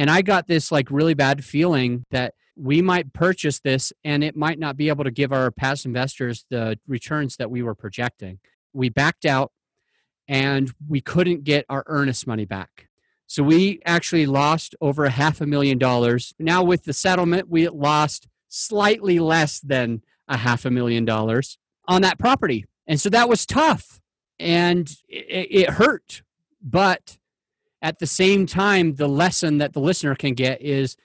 And I got this like really bad feeling that we might purchase this and it might not be able to give our past investors the returns that we were projecting. We backed out and we couldn't get our earnest money back. So we actually lost over $500,000. Now with the settlement, we lost slightly less than $500,000 on that property. And so that was tough and it hurt. But at the same time, the lesson that the listener can get is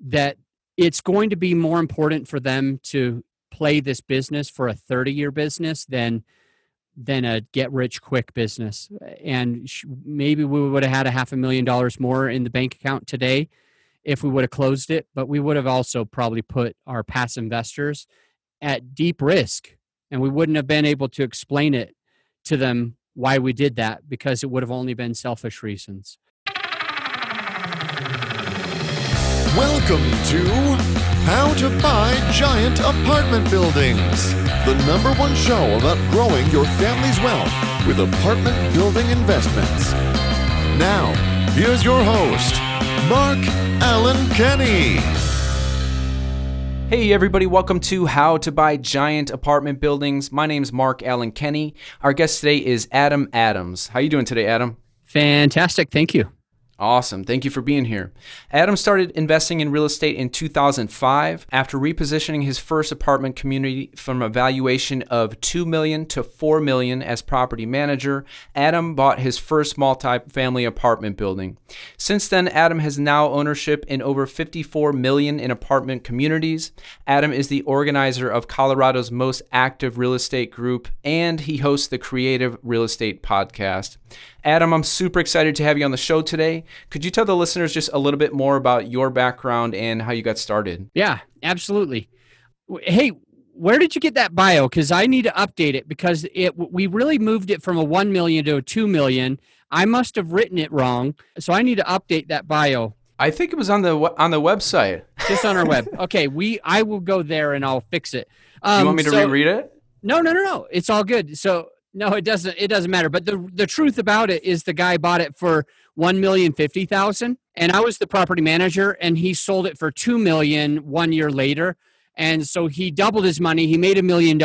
that it's going to be more important for them to play this business for a 30-year business than a get-rich-quick business. And maybe we would have had $500,000 more in the bank account today if we would have closed it, but we would have also probably put our past investors at deep risk, and we wouldn't have been able to explain it to them why we did that, because it would have only been selfish reasons. Welcome to How to Buy Giant Apartment Buildings, the #1 show about growing your family's wealth with apartment building investments. Now, here's your host, Mark Allen Kenney. Hey everybody, welcome to How to Buy Giant Apartment Buildings. My name's Mark Allen Kenney. Our guest today is Adam Adams. How are you doing today, Adam? Fantastic, thank you. Awesome, thank you for being here. Adam started investing in real estate in 2005 after repositioning his first apartment community from a valuation of $2 million to $4 million as property manager. Adam bought his first multi-family apartment building. Since then, Adam has now ownership in over $54 million in apartment communities. Adam is the organizer of Colorado's most active real estate group, and he hosts the Creative Real Estate Podcast. Adam, I'm super excited to have you on the show today. Could you tell the listeners just a little bit more about your background and how you got started? Yeah, absolutely. Hey, where did you get that bio? Because I need to update it, because we really moved it from a $1 million to a $2 million. I must have written it wrong, so I need to update that bio. I think it was on the website. Just on our web. Okay, I will go there and I'll fix it. You want me to reread it? No. It's all good. So. No, it doesn't matter. But the truth about it is the guy bought it for $1,050,000, and I was the property manager, and he sold it for $2 million 1 year later. And so he doubled his money. He made $1 million.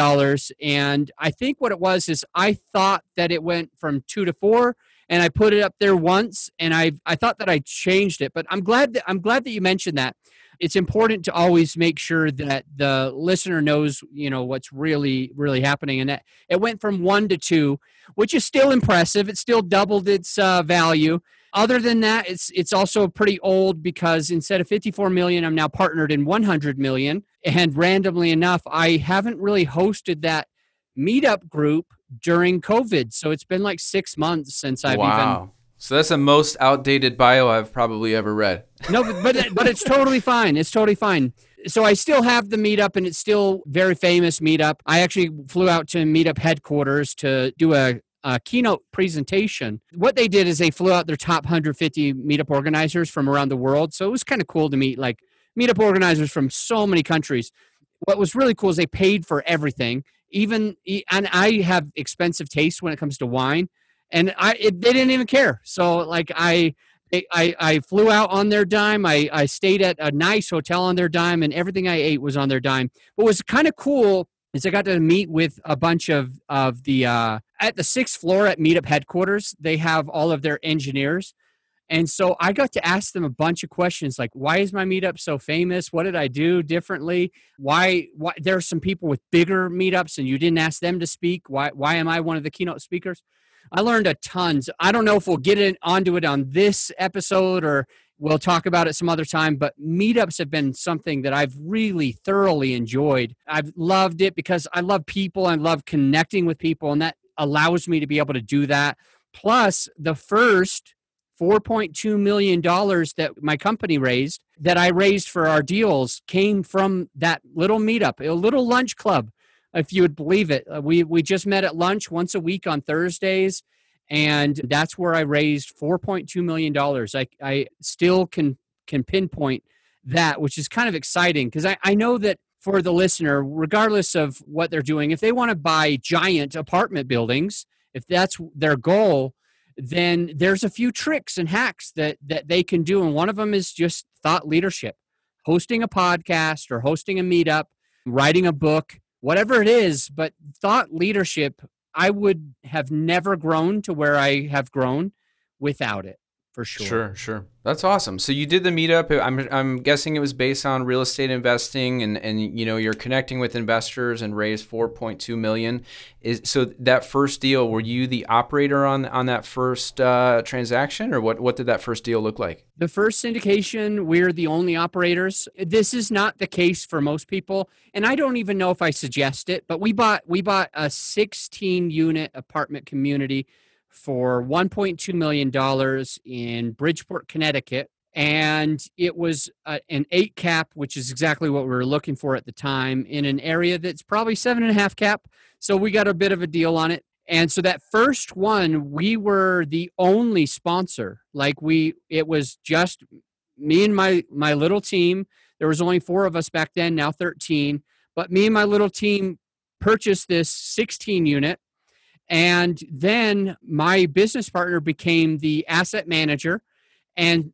And I think what it was is I thought that it went from 2 to 4, and I put it up there once, and I thought that I changed it. But I'm glad that you mentioned that. It's important to always make sure that the listener knows, what's really, really happening. And that it went from 1 to 2, which is still impressive. It still doubled its value. Other than that, it's also pretty old, because instead of 54 million, I'm now partnered in 100 million. And randomly enough, I haven't really hosted that meetup group during COVID. So it's been like 6 months since I've even... So that's the most outdated bio I've probably ever read. No, but it's totally fine. It's totally fine. So I still have the meetup, and it's still very famous meetup. I actually flew out to meetup headquarters to do a keynote presentation. What they did is they flew out their top 150 meetup organizers from around the world. So it was kind of cool to meet like meetup organizers from so many countries. What was really cool is they paid for everything. And I have expensive taste when it comes to wine. And they didn't even care. So like I flew out on their dime. I stayed at a nice hotel on their dime, and everything I ate was on their dime. What was kind of cool is I got to meet with a bunch of the at the 6th floor at Meetup headquarters. They have all of their engineers. And so I got to ask them a bunch of questions like, why is my meetup so famous? What did I do differently? Why there are some people with bigger meetups and you didn't ask them to speak. Why am I one of the keynote speakers? I learned a ton. I don't know if we'll get onto it on this episode, or we'll talk about it some other time, but meetups have been something that I've really thoroughly enjoyed. I've loved it because I love people. I love connecting with people, and that allows me to be able to do that. Plus, the first $4.2 million that my company raised, that I raised for our deals, came from that little meetup, a little lunch club. If you would believe it, we just met at lunch once a week on Thursdays, and that's where I raised $4.2 million. I still can pinpoint that, which is kind of exciting, because I know that for the listener, regardless of what they're doing, if they want to buy giant apartment buildings, if that's their goal, then there's a few tricks and hacks that they can do. And one of them is just thought leadership, hosting a podcast or hosting a meetup, writing a book, whatever it is. But thought leadership, I would have never grown to where I have grown without it, for sure. Sure. That's awesome. So you did the meetup. I'm guessing it was based on real estate investing, and you know, you're connecting with investors and raised $4.2 million. So that first deal, were you the operator on that first transaction, or what did that first deal look like? The first syndication, we're the only operators. This is not the case for most people, and I don't even know if I suggest it, but we bought a 16-unit apartment community for $1.2 million in Bridgeport, Connecticut. And it was an 8 cap, which is exactly what we were looking for at the time, in an area that's probably 7.5 cap. So we got a bit of a deal on it. And so that first one, we were the only sponsor. It was just me and my little team. There was only 4 of us back then, now 13. But me and my little team purchased this 16 unit. And then my business partner became the asset manager, and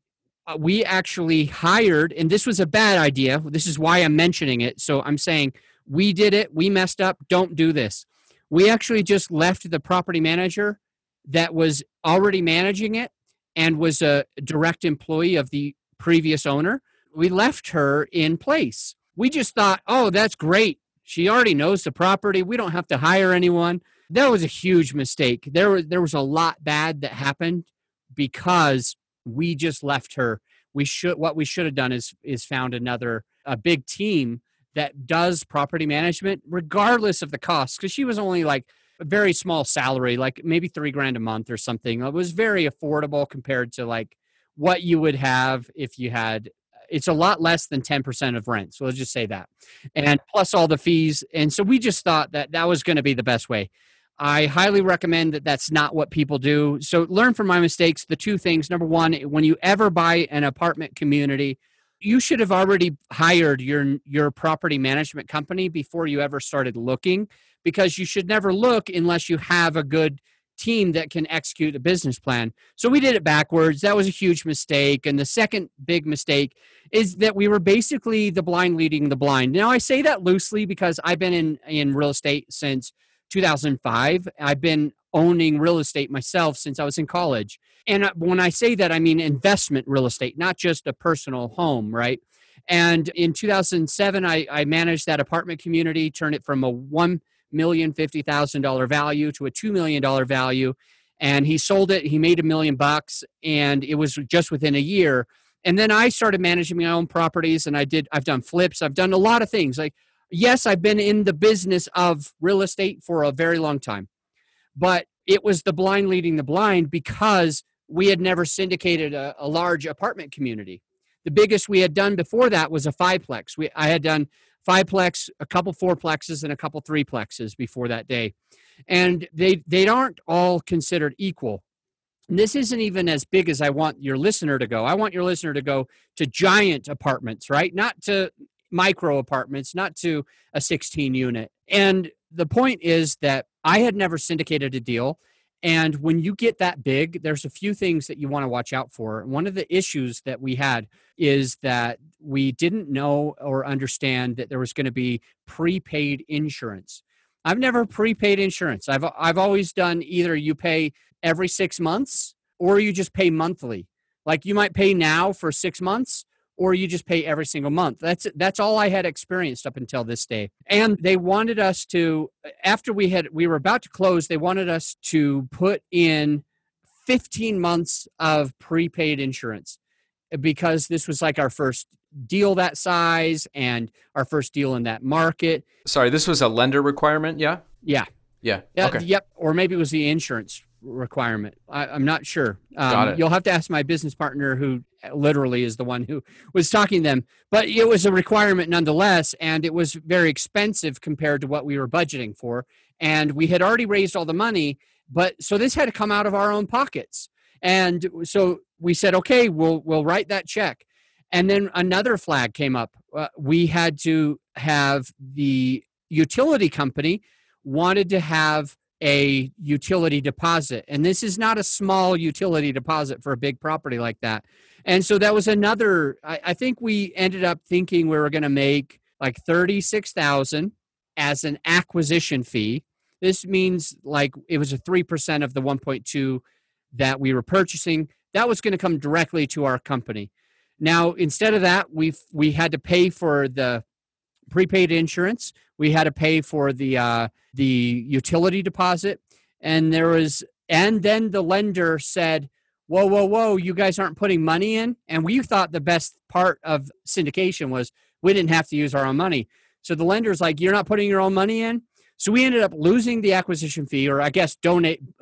we actually hired, and this was a bad idea. This is why I'm mentioning it. So I'm saying we did it. We messed up. Don't do this. We actually just left the property manager that was already managing it and was a direct employee of the previous owner. We left her in place. We just thought, oh, that's great. She already knows the property. We don't have to hire anyone. That was a huge mistake. There was a lot bad that happened because we just left her. What we should have done is found a big team that does property management, regardless of the cost. Because she was only like a very small salary, like maybe $3,000 a month or something. It was very affordable compared to like what you would have if you had. It's a lot less than 10% of rent. So let's just say that, and plus all the fees. And so we just thought that was going to be the best way. I highly recommend that that's not what people do. So learn from my mistakes. The 2 things. Number 1, when you ever buy an apartment community, you should have already hired your property management company before you ever started looking, because you should never look unless you have a good team that can execute a business plan. So we did it backwards. That was a huge mistake. And the second big mistake is that we were basically the blind leading the blind. Now, I say that loosely because I've been in real estate since 2005. I've been owning real estate myself since I was in college. And when I say that, I mean investment real estate, not just a personal home, right? And in 2007, I managed that apartment community, turned it from a $1,050,000 value to a $2 million value. And he sold it. He made $1 million, and it was just within a year. And then I started managing my own properties, and I've done flips. I've done a lot of things. Like, yes, I've been in the business of real estate for a very long time, but it was the blind leading the blind because we had never syndicated a large apartment community. The biggest we had done before that was a 5-plex. I had done 5-plex, a couple 4-plexes, and a couple 3-plexes before that day. And they aren't all considered equal. And this isn't even as big as I want your listener to go. I want your listener to go to giant apartments, right? Not to micro apartments, not to a 16 unit. And the point is that I had never syndicated a deal. And when you get that big, there's a few things that you want to watch out for. One of the issues that we had is that we didn't know or understand that there was going to be prepaid insurance. I've never prepaid insurance. I've always done either you pay every 6 months or you just pay monthly. Like, you might pay now for 6 months, or you just pay every single month. That's all I had experienced up until this day. And they wanted us to, after we were about to close, they wanted us to put in 15 months of prepaid insurance, because this was like our first deal that size and our first deal in that market. Sorry, this was a lender requirement, yeah? Yeah. Okay. Yep, or maybe it was the insurance requirement. I'm not sure. Got it. You'll have to ask my business partner, who literally is the one who was talking to them. But it was a requirement nonetheless, and it was very expensive compared to what we were budgeting for. And we had already raised all the money, but so this had to come out of our own pockets. And so we said, okay, we'll write that check. And then another flag came up. We had to have the utility company wanted to have a utility deposit. And this is not a small utility deposit for a big property like that. And so that was another, I think we ended up thinking we were going to make like $36,000 as an acquisition fee. This means like it was a 3% of the 1.2 that we were purchasing. That was going to come directly to our company. Now, instead of that, we had to pay for the prepaid insurance. We had to pay for the utility deposit, and then the lender said, "Whoa, whoa, whoa! You guys aren't putting money in." And we thought the best part of syndication was we didn't have to use our own money. So the lender's like, "You're not putting your own money in." So we ended up losing the acquisition fee, or I guess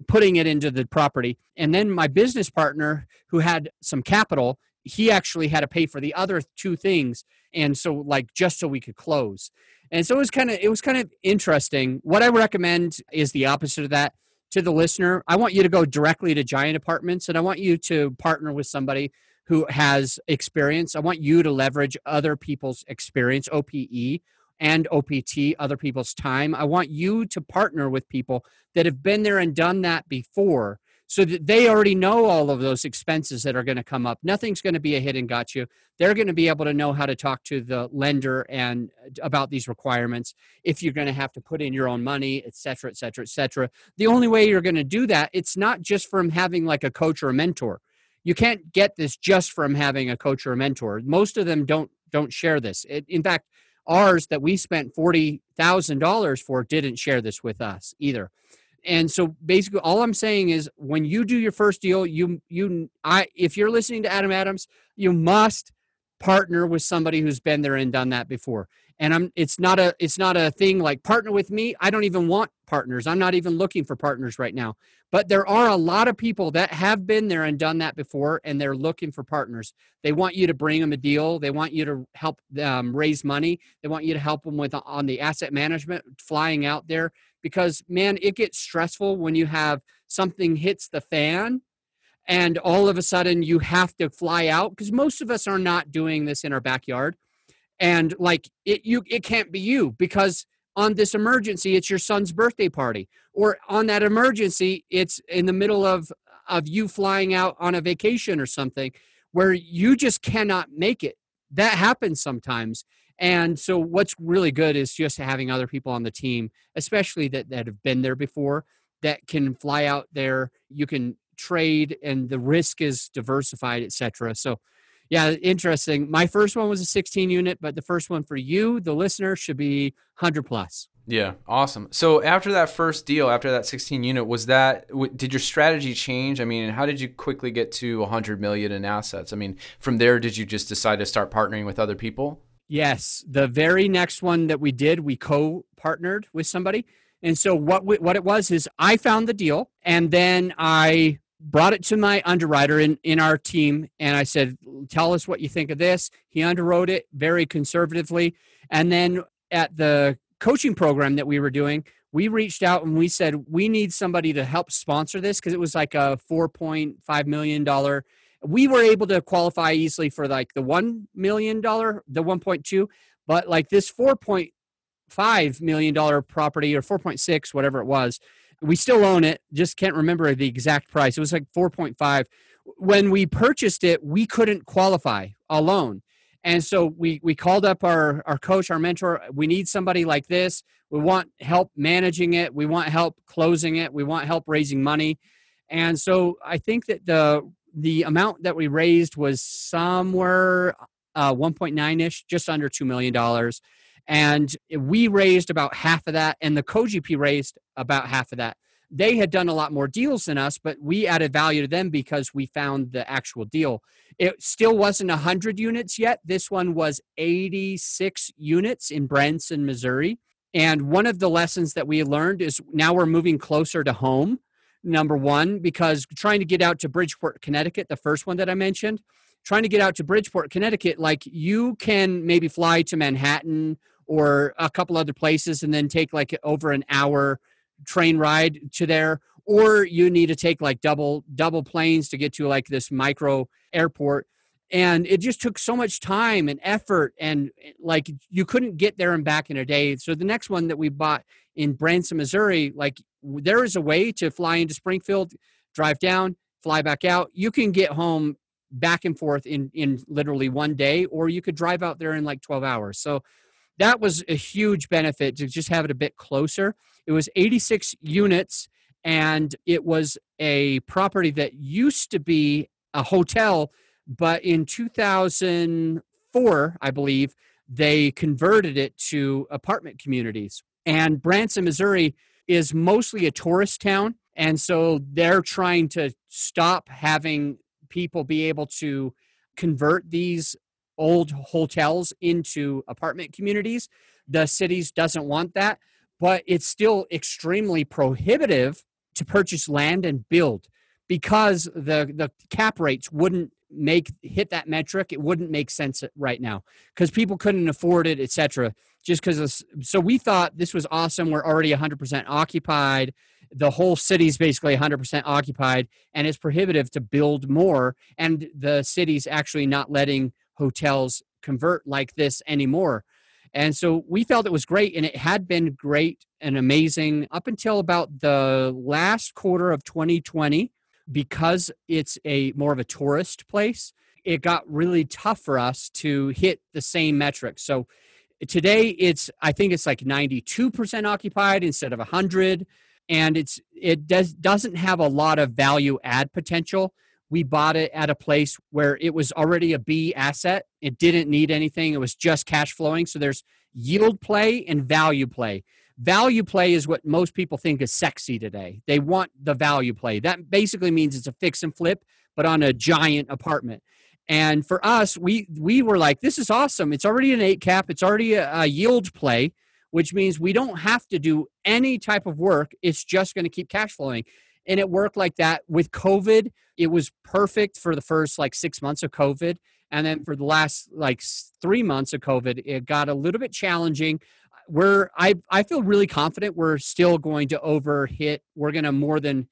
putting it into the property. And then my business partner, who had some capital, he actually had to pay for the other two things. And so like, just so we could close. And so it was kind of interesting. What I recommend is the opposite of that to the listener. I want you to go directly to Giant Apartments, and I want you to partner with somebody who has experience. I want you to leverage other people's experience, OPE and OPT, other people's time. I want you to partner with people that have been there and done that before, so that they already know all of those expenses that are going to come up. Nothing's going to be a hidden gotcha. They're going to be able to know how to talk to the lender and about these requirements, if you're going to have to put in your own money, et cetera, et cetera, et cetera. The only way you're going to do that, it's not just from having like a coach or a mentor. You can't get this just from having a coach or a mentor. Most of them don't share this. In fact, ours that we spent $40,000 for didn't share this with us either. And so basically all I'm saying is, when you do your first deal, if you're listening to Adam Adams, you must partner with somebody who's been there and done that before. And it's not a thing like partner with me. I don't even want partners. I'm not even looking for partners right now, but there are a lot of people that have been there and done that before, and they're looking for partners. They want you to bring them a deal. They want you to help them raise money. They want you to help them on the asset management, flying out there, because man, it gets stressful when you have something hits the fan and all of a sudden you have to fly out, because most of us are not doing this in our backyard. And like it can't be you, because on this emergency, it's your son's birthday party, or on that emergency, it's in the middle of you flying out on a vacation or something where you just cannot make it. That happens sometimes. And so what's really good is just having other people on the team, especially that have been there before, that can fly out there. You can trade, and the risk is diversified, et cetera. So yeah, interesting. My first one was a 16 unit, but the first one for you, the listener, should be 100 plus. Yeah. Awesome. So after that first deal, after that 16 unit, did your strategy change? I mean, how did you quickly get to 100 million in assets? I mean, from there, did you just decide to start partnering with other people? Yes. The very next one that we did, we co-partnered with somebody. And so what it was is, I found the deal, and then I brought it to my underwriter in our team. And I said, tell us what you think of this. He underwrote it very conservatively. And then at the coaching program that we were doing, we reached out and we said, we need somebody to help sponsor this, because it was like a $4.5 million. We were able to qualify easily for like the $1 million, the 1.2, but like this $4.5 million property, or 4.6, whatever it was, we still own it, just can't remember the exact price. It was like 4.5. When we purchased it, we couldn't qualify alone. And so we called up our coach, our mentor. We need somebody like this. We want help managing it. We want help closing it. We want help raising money. And so I think that the amount that we raised was somewhere 1.9-ish, just under $2 million. And we raised about half of that, and the co-GP raised about half of that. They had done a lot more deals than us, but we added value to them because we found the actual deal. It still wasn't 100 units yet. This one was 86 units in Branson, Missouri. And one of the lessons that we learned is, now we're moving closer to home. Number one, because trying to get out to Bridgeport, Connecticut, the first one that I mentioned, like you can maybe fly to Manhattan or a couple other places and then take like over an hour train ride to there, or you need to take like double planes to get to like this micro airport. And it just took so much time and effort, and like you couldn't get there and back in a day. So the next one that we bought in Branson, Missouri, like there is a way to fly into Springfield, drive down, fly back out. You can get home back and forth in literally one day, or you could drive out there in like 12 hours. So that was a huge benefit to just have it a bit closer. It was 86 units, and it was a property that used to be a hotel, but in 2004, I believe, they converted it to apartment communities. And Branson, Missouri is mostly a tourist town. And so they're trying to stop having people be able to convert these old hotels into apartment communities. The cities doesn't want that, but it's still extremely prohibitive to purchase land and build because the cap rates wouldn't hit that metric. It wouldn't make sense right now because people couldn't afford it, etc. Just because, so we thought this was awesome. We're already 100% occupied. The whole city's basically 100% occupied, and it's prohibitive to build more. And the city's actually not letting hotels convert like this anymore. And so we felt it was great, and it had been great and amazing up until about the last quarter of 2020. Because it's a more of a tourist place, it got really tough for us to hit the same metrics. So today I think it's like 92% occupied instead of 100, and it doesn't have a lot of value add potential. We bought it at a place where it was already a B asset. It didn't need anything. It was just cash flowing. So there's yield play and value play. Value play is what most people think is sexy today. They want the value play. That basically means it's a fix and flip, but on a giant apartment. And for us, we were like, this is awesome. It's already an 8 cap. It's already a yield play, which means we don't have to do any type of work. It's just going to keep cash flowing. And it worked like that with COVID. It was perfect for the first like 6 months of COVID. And then for the last like 3 months of COVID, it got a little bit challenging. I feel really confident we're still going to overhit. We're going to more than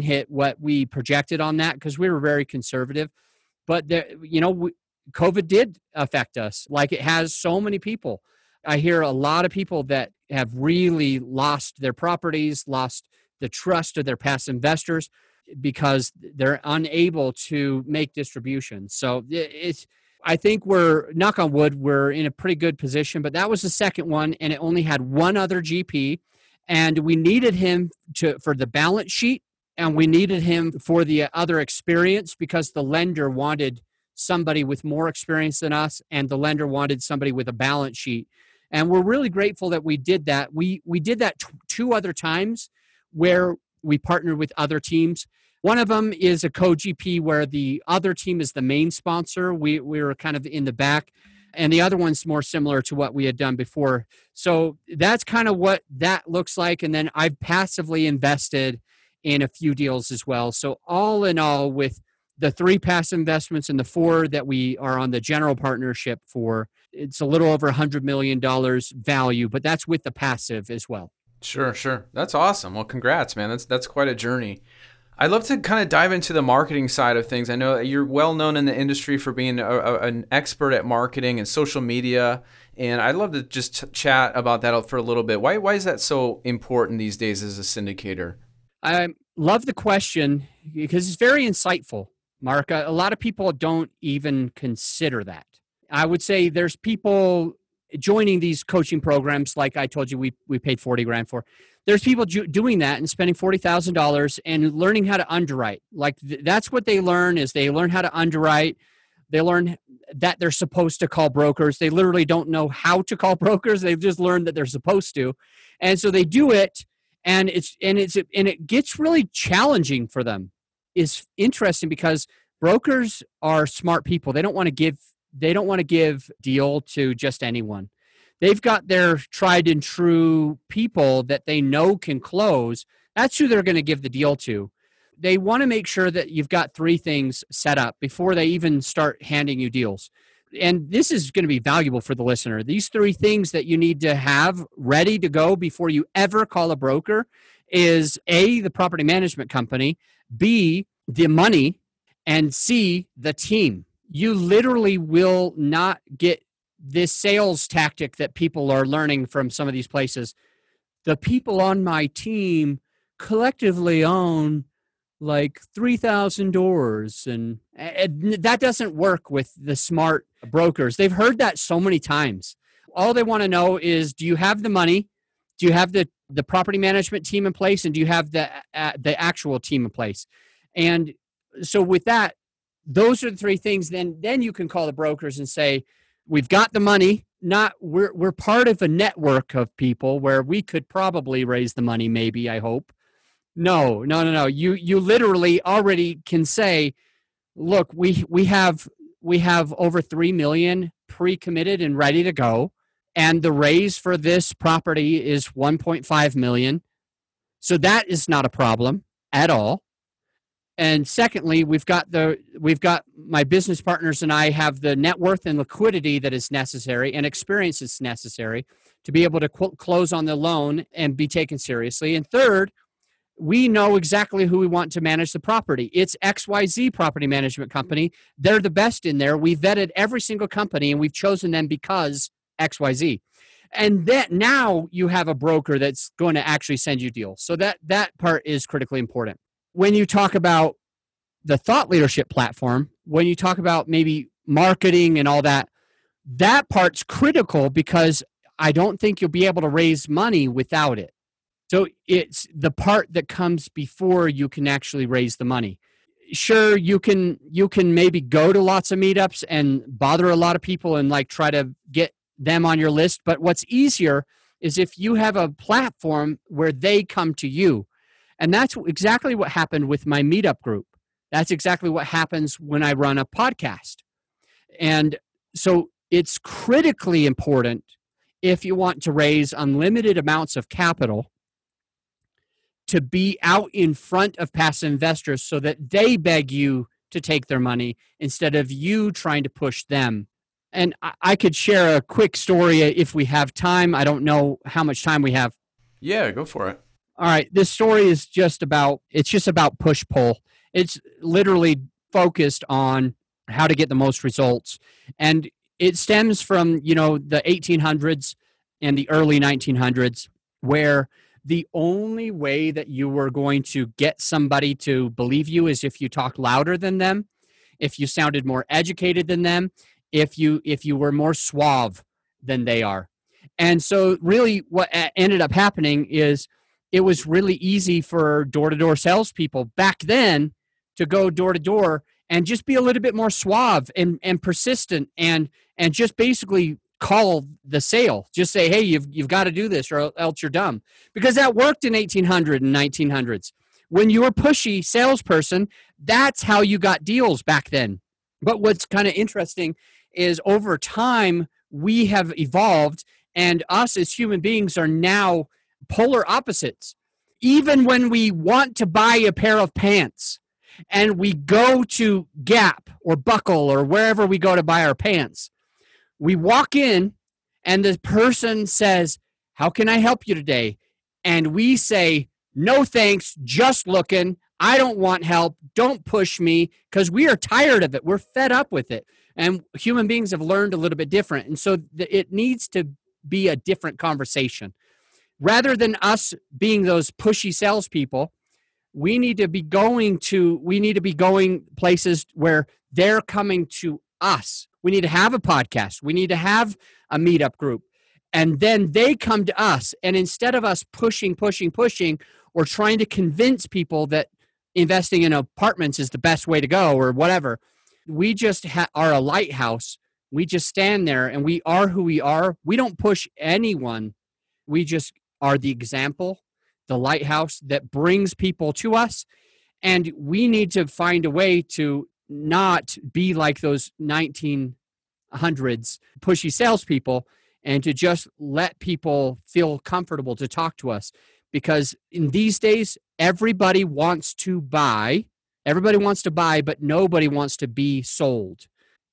hit what we projected on that because we were very conservative. But COVID did affect us, like it has so many people. I hear a lot of people that have really lost their properties, lost the trust of their past investors because they're unable to make distributions. So I think we're, knock on wood, we're in a pretty good position, but that was the second one, and it only had one other GP, and we needed him for the balance sheet, and we needed him for the other experience because the lender wanted somebody with more experience than us, and the lender wanted somebody with a balance sheet. And we're really grateful that we did that. We did that two other times where we partnered with other teams. One of them is a co-GP where the other team is the main sponsor. We were kind of in the back, and the other one's more similar to what we had done before. So that's kind of what that looks like. And then I've passively invested in a few deals as well. So all in all, with the 3 past investments and the 4 that we are on the general partnership for, it's a little over $100 million value, but that's with the passive as well. Sure. That's awesome. Well, congrats, man. That's quite a journey. I'd love to kind of dive into the marketing side of things. I know you're well known in the industry for being an expert at marketing and social media, and I'd love to just chat about that for a little bit. Why is that so important these days as a syndicator? I love the question because it's very insightful, Mark. A lot of people don't even consider that. I would say there's people joining these coaching programs, like I told you, we paid $40,000 for. There's people doing that and spending $40,000 and learning how to underwrite. Like that's what they learn is they learn how to underwrite. They learn that they're supposed to call brokers. They literally don't know how to call brokers. They've just learned that they're supposed to, and so they do it. And it gets really challenging for them. It's interesting because brokers are smart people. They don't want to give. They don't want to give deal to just anyone. They've got their tried and true people that they know can close. That's who they're going to give the deal to. They want to make sure that you've got 3 things set up before they even start handing you deals. And this is going to be valuable for the listener. These 3 things that you need to have ready to go before you ever call a broker is A, the property management company, B, the money, and C, the team. You literally will not get this sales tactic that people are learning from some of these places. The people on my team collectively own like 3,000 doors, and that doesn't work with the smart brokers. They've heard that so many times. All they want to know is, do you have the money? Do you have the property management team in place? And do you have the actual team in place? And so with that, those are the three things. Then you can call the brokers and say, we've got the money. We're part of a network of people where we could probably raise the money. Maybe, I hope. No. You literally already can say, look, we have over 3 million pre-committed and ready to go. And the raise for this property is 1.5 million. So that is not a problem at all. And secondly, we've got my business partners and I have the net worth and liquidity that is necessary and experience is necessary to be able to close on the loan and be taken seriously. And third, we know exactly who we want to manage the property. It's XYZ property management company. They're the best in there. We vetted every single company and we've chosen them because XYZ. And that now you have a broker that's going to actually send you deals. So that part is critically important. When you talk about the thought leadership platform, when you talk about maybe marketing and all that, that part's critical because I don't think you'll be able to raise money without it. So it's the part that comes before you can actually raise the money. Sure, you can maybe go to lots of meetups and bother a lot of people and like try to get them on your list. But what's easier is if you have a platform where they come to you. And that's exactly what happened with my meetup group. That's exactly what happens when I run a podcast. And so it's critically important if you want to raise unlimited amounts of capital to be out in front of passive investors so that they beg you to take their money instead of you trying to push them. And I could share a quick story if we have time. I don't know how much time we have. Yeah, go for it. All right. This story is just about push-pull. It's literally focused on how to get the most results. And it stems from, the 1800s and the early 1900s, where the only way that you were going to get somebody to believe you is if you talked louder than them, if you sounded more educated than them, if you were more suave than they are. And so really what ended up happening is it was really easy for door-to-door salespeople back then to go door-to-door and just be a little bit more suave and persistent and just basically call the sale. Just say, hey, you've got to do this or else you're dumb. Because that worked in 1800 and 1900s. When you were pushy salesperson, that's how you got deals back then. But what's kind of interesting is over time, we have evolved and us as human beings are now polar opposites. Even when we want to buy a pair of pants and we go to Gap or Buckle or wherever we go to buy our pants, we walk in and the person says, how can I help you today? And we say, no thanks, just looking. I don't want help. Don't push me, because we are tired of it. We're fed up with it. And human beings have learned a little bit different. And so it needs to be a different conversation. Rather than us being those pushy salespeople, we need to be going places where they're coming to us. We need to have a podcast. We need to have a meetup group. And then they come to us. And instead of us pushing, or trying to convince people that investing in apartments is the best way to go or whatever, we just are a lighthouse. We just stand there and we are who we are. We don't push anyone. We just are the example, the lighthouse that brings people to us. And we need to find a way to not be like those 1900s pushy salespeople and to just let people feel comfortable to talk to us. Because in these days, everybody wants to buy. Everybody wants to buy, but nobody wants to be sold.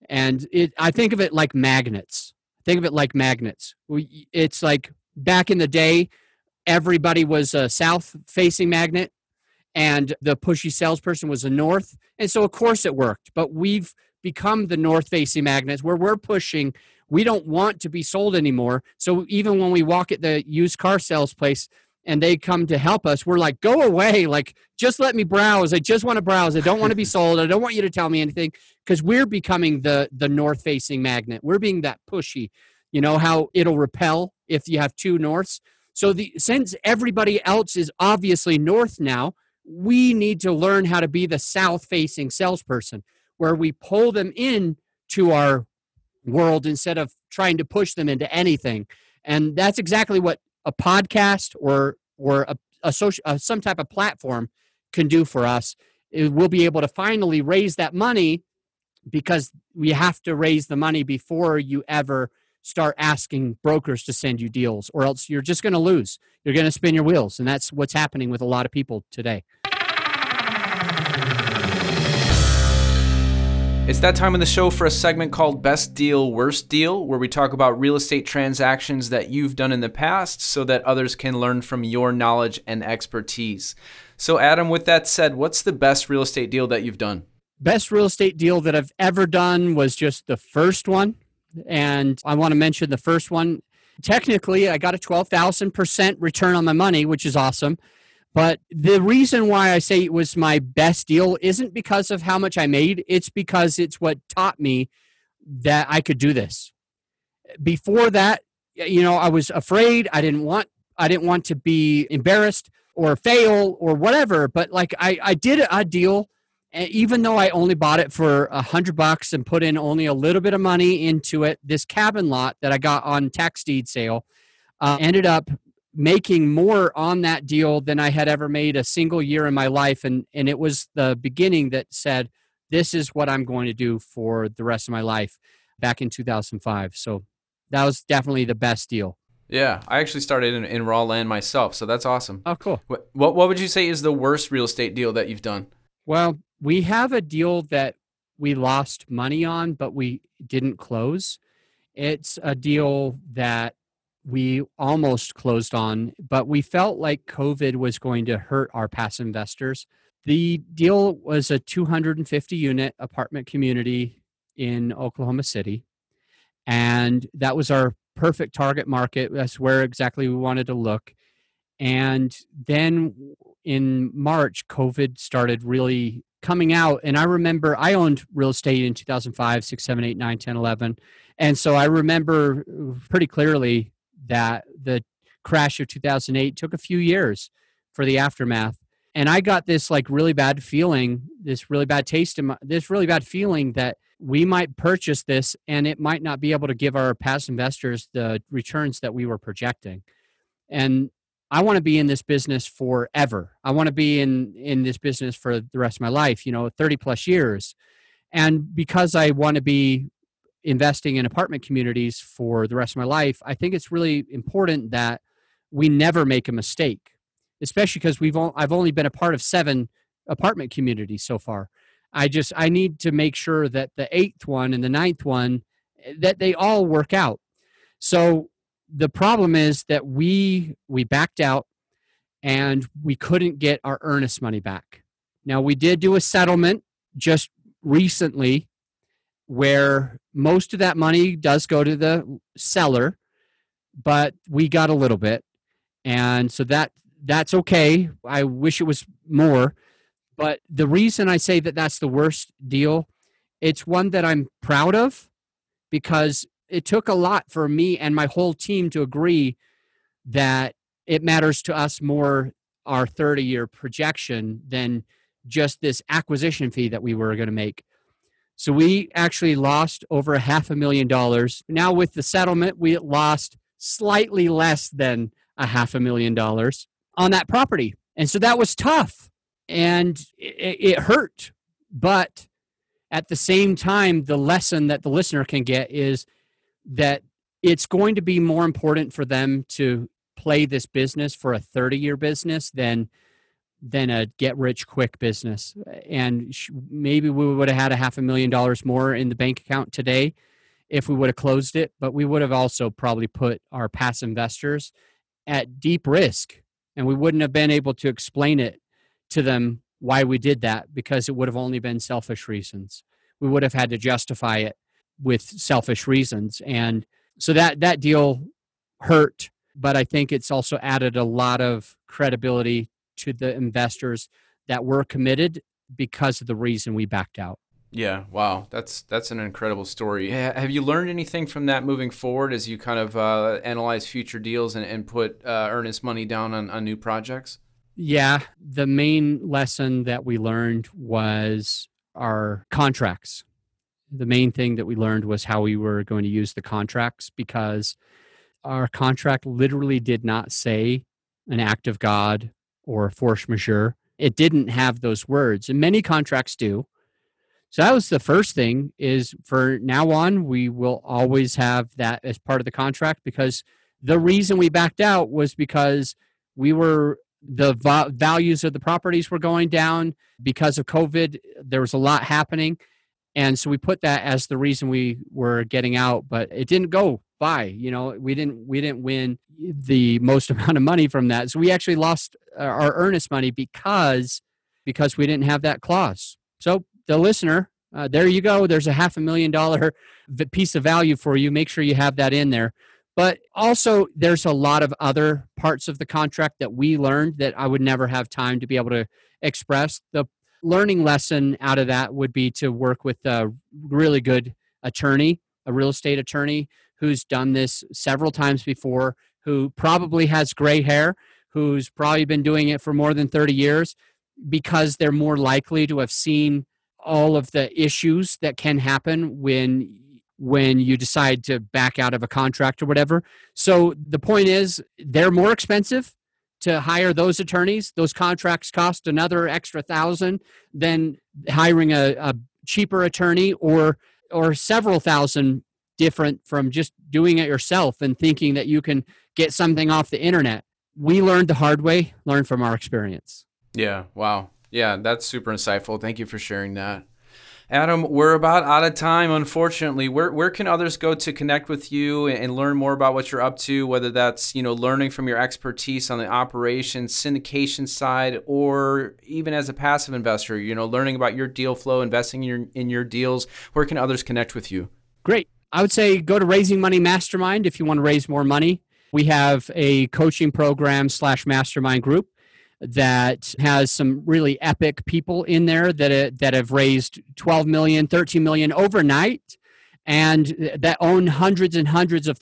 And I think of it like magnets. It's like back in the day, everybody was a south-facing magnet, and the pushy salesperson was a north. And so, of course, it worked. But we've become the north-facing magnets where we're pushing. We don't want to be sold anymore. So even when we walk at the used car sales place, and they come to help us, we're like, go away. Like, just let me browse. I just want to browse. I don't want to be sold. I don't want you to tell me anything, because we're becoming the north-facing magnet. We're being that pushy, you know, how it'll repel if you have two norths. So since everybody else is obviously north now, we need to learn how to be the south-facing salesperson, where we pull them in to our world instead of trying to push them into anything. And that's exactly what a podcast or some type of platform can do for us. We'll be able to finally raise that money, because we have to raise the money before you ever start asking brokers to send you deals, or else you're just going to lose. You're going to spin your wheels. And that's what's happening with a lot of people today. It's that time of the show for a segment called Best Deal, Worst Deal, where we talk about real estate transactions that you've done in the past so that others can learn from your knowledge and expertise. So Adam, with that said, what's the best real estate deal that you've done? Best real estate deal that I've ever done was just the first one. And I want to mention the first one. Technically, I got a 12,000% return on my money, which is awesome. But the reason why I say it was my best deal isn't because of how much I made. It's because it's what taught me that I could do this. Before that, you know, I was afraid. I didn't want to be embarrassed or fail or whatever. But like I did a deal, and even though I only bought it for $100 and put in only a little bit of money into it, this cabin lot that I got on tax deed sale ended up making more on that deal than I had ever made a single year in my life. And it was the beginning that said, this is what I'm going to do for the rest of my life, back in 2005. So that was definitely the best deal. Yeah. I actually started in raw land myself. So that's awesome. Oh, cool. What would you say is the worst real estate deal that you've done? Well, we have a deal that we lost money on, but we didn't close. It's a deal that we almost closed on, but we felt like COVID was going to hurt our past investors. The deal was a 250-unit apartment community in Oklahoma City, and that was our perfect target market. That's where exactly we wanted to look. And then in March, COVID started really coming out. And I remember I owned real estate in 2005, 6, 7, 8, 9, 10, 11. And so I remember pretty clearly that the crash of 2008 took a few years for the aftermath. And I got this like really bad feeling, this really bad taste in my, this really bad feeling that we might purchase this and it might not be able to give our past investors the returns that we were projecting. And I want to be in this business forever. I want to be in this business for the rest of my life, you know, 30 plus years. And because I want to be investing in apartment communities for the rest of my life, I think it's really important that we never make a mistake, especially because I've only been a part of 7 apartment communities so far. I need to make sure that the 8th one and the 9th one, that they all work out. So the problem is that we backed out and we couldn't get our earnest money back. Now, we did do a settlement just recently where most of that money does go to the seller, but we got a little bit. And so that's okay. I wish it was more. But the reason I say that that's the worst deal, it's one that I'm proud of, because it took a lot for me and my whole team to agree that it matters to us more our 30-year projection than just this acquisition fee that we were going to make. So we actually lost over $500,000. Now with the settlement, we lost slightly less than $500,000 on that property. And so that was tough and it hurt. But at the same time, the lesson that the listener can get is that it's going to be more important for them to play this business for a 30-year business than a get-rich-quick business. And maybe we would have had $500,000 more in the bank account today if we would have closed it, but we would have also probably put our past investors at deep risk, and we wouldn't have been able to explain it to them why we did that, because it would have only been selfish reasons. We would have had to justify it with selfish reasons. And so that deal hurt, But I think it's also added a lot of credibility to the investors that were committed because of the reason we backed out. Yeah. Wow. That's an incredible story. Have you learned anything from that moving forward as you kind of analyze future deals and put earnest money down on new projects? Yeah. The main lesson that we learned was our contracts. The main thing that we learned was how we were going to use the contracts, because our contract literally did not say an act of God or force majeure. It didn't have those words, and many contracts do. So that was the first thing, is for now on, we will always have that as part of the contract, because the reason we backed out was because we were, the values of the properties were going down because of COVID. There was a lot happening. And so we put that as the reason we were getting out, but it didn't go by, you know, we didn't win the most amount of money from that. So we actually lost our earnest money because we didn't have that clause. So the listener, there you go. There's a $500,000 piece of value for you. Make sure you have that in there. But also, there's a lot of other parts of the contract that we learned that I would never have time to be able to express. The learning lesson out of that would be to work with a really good attorney, a real estate attorney who's done this several times before, who probably has gray hair, who's probably been doing it for more than 30 years, because they're more likely to have seen all of the issues that can happen when you decide to back out of a contract or whatever. So the point is, they're more expensive to hire those attorneys. Those contracts cost another extra $1,000 than hiring a cheaper attorney or several thousand different from just doing it yourself and thinking that you can get something off the internet. We learned the hard way, learned from our experience. Yeah. Wow. Yeah, that's super insightful. Thank you for sharing that. Adam, we're about out of time, unfortunately. Where can others go to connect with you and learn more about what you're up to, whether that's, you know, learning from your expertise on the operations, syndication side, or even as a passive investor, you know, learning about your deal flow, investing in your deals? Where can others connect with you? Great. I would say go to Raising Money Mastermind if you want to raise more money. We have a coaching program / mastermind group that has some really epic people in there that have raised $12 million, $13 million overnight, and that own hundreds and hundreds of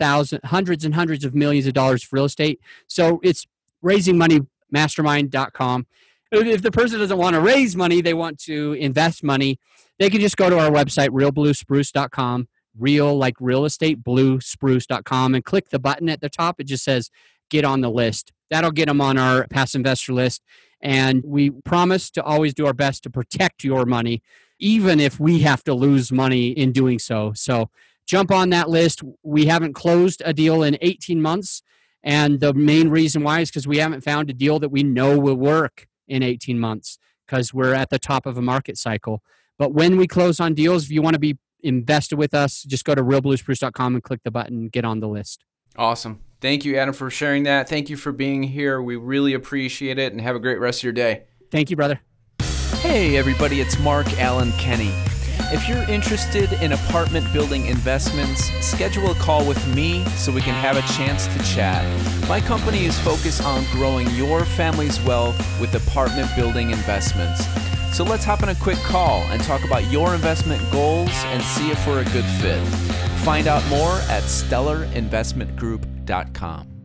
millions of dollars of real estate. So it's raisingmoneymastermind.com. If the person doesn't want to raise money, they want to invest money, they can just go to our website, realbluespruce.com, real like real estate, bluespruce.com, and click the button at the top. It just says, get on the list. That'll get them on our past investor list. And we promise to always do our best to protect your money, even if we have to lose money in doing so. So jump on that list. We haven't closed a deal in 18 months. And the main reason why is because we haven't found a deal that we know will work in 18 months, because we're at the top of a market cycle. But when we close on deals, if you want to be invested with us, just go to realbluespruce.com and click the button, get on the list. Awesome. Thank you, Adam, for sharing that. Thank you for being here. We really appreciate it, and have a great rest of your day. Thank you, brother. Hey, everybody. It's Mark Allen Kenney. If you're interested in apartment building investments, schedule a call with me so we can have a chance to chat. My company is focused on growing your family's wealth with apartment building investments. So let's hop on a quick call and talk about your investment goals and see if we're a good fit. Find out more at StellarInvestmentGroup.com.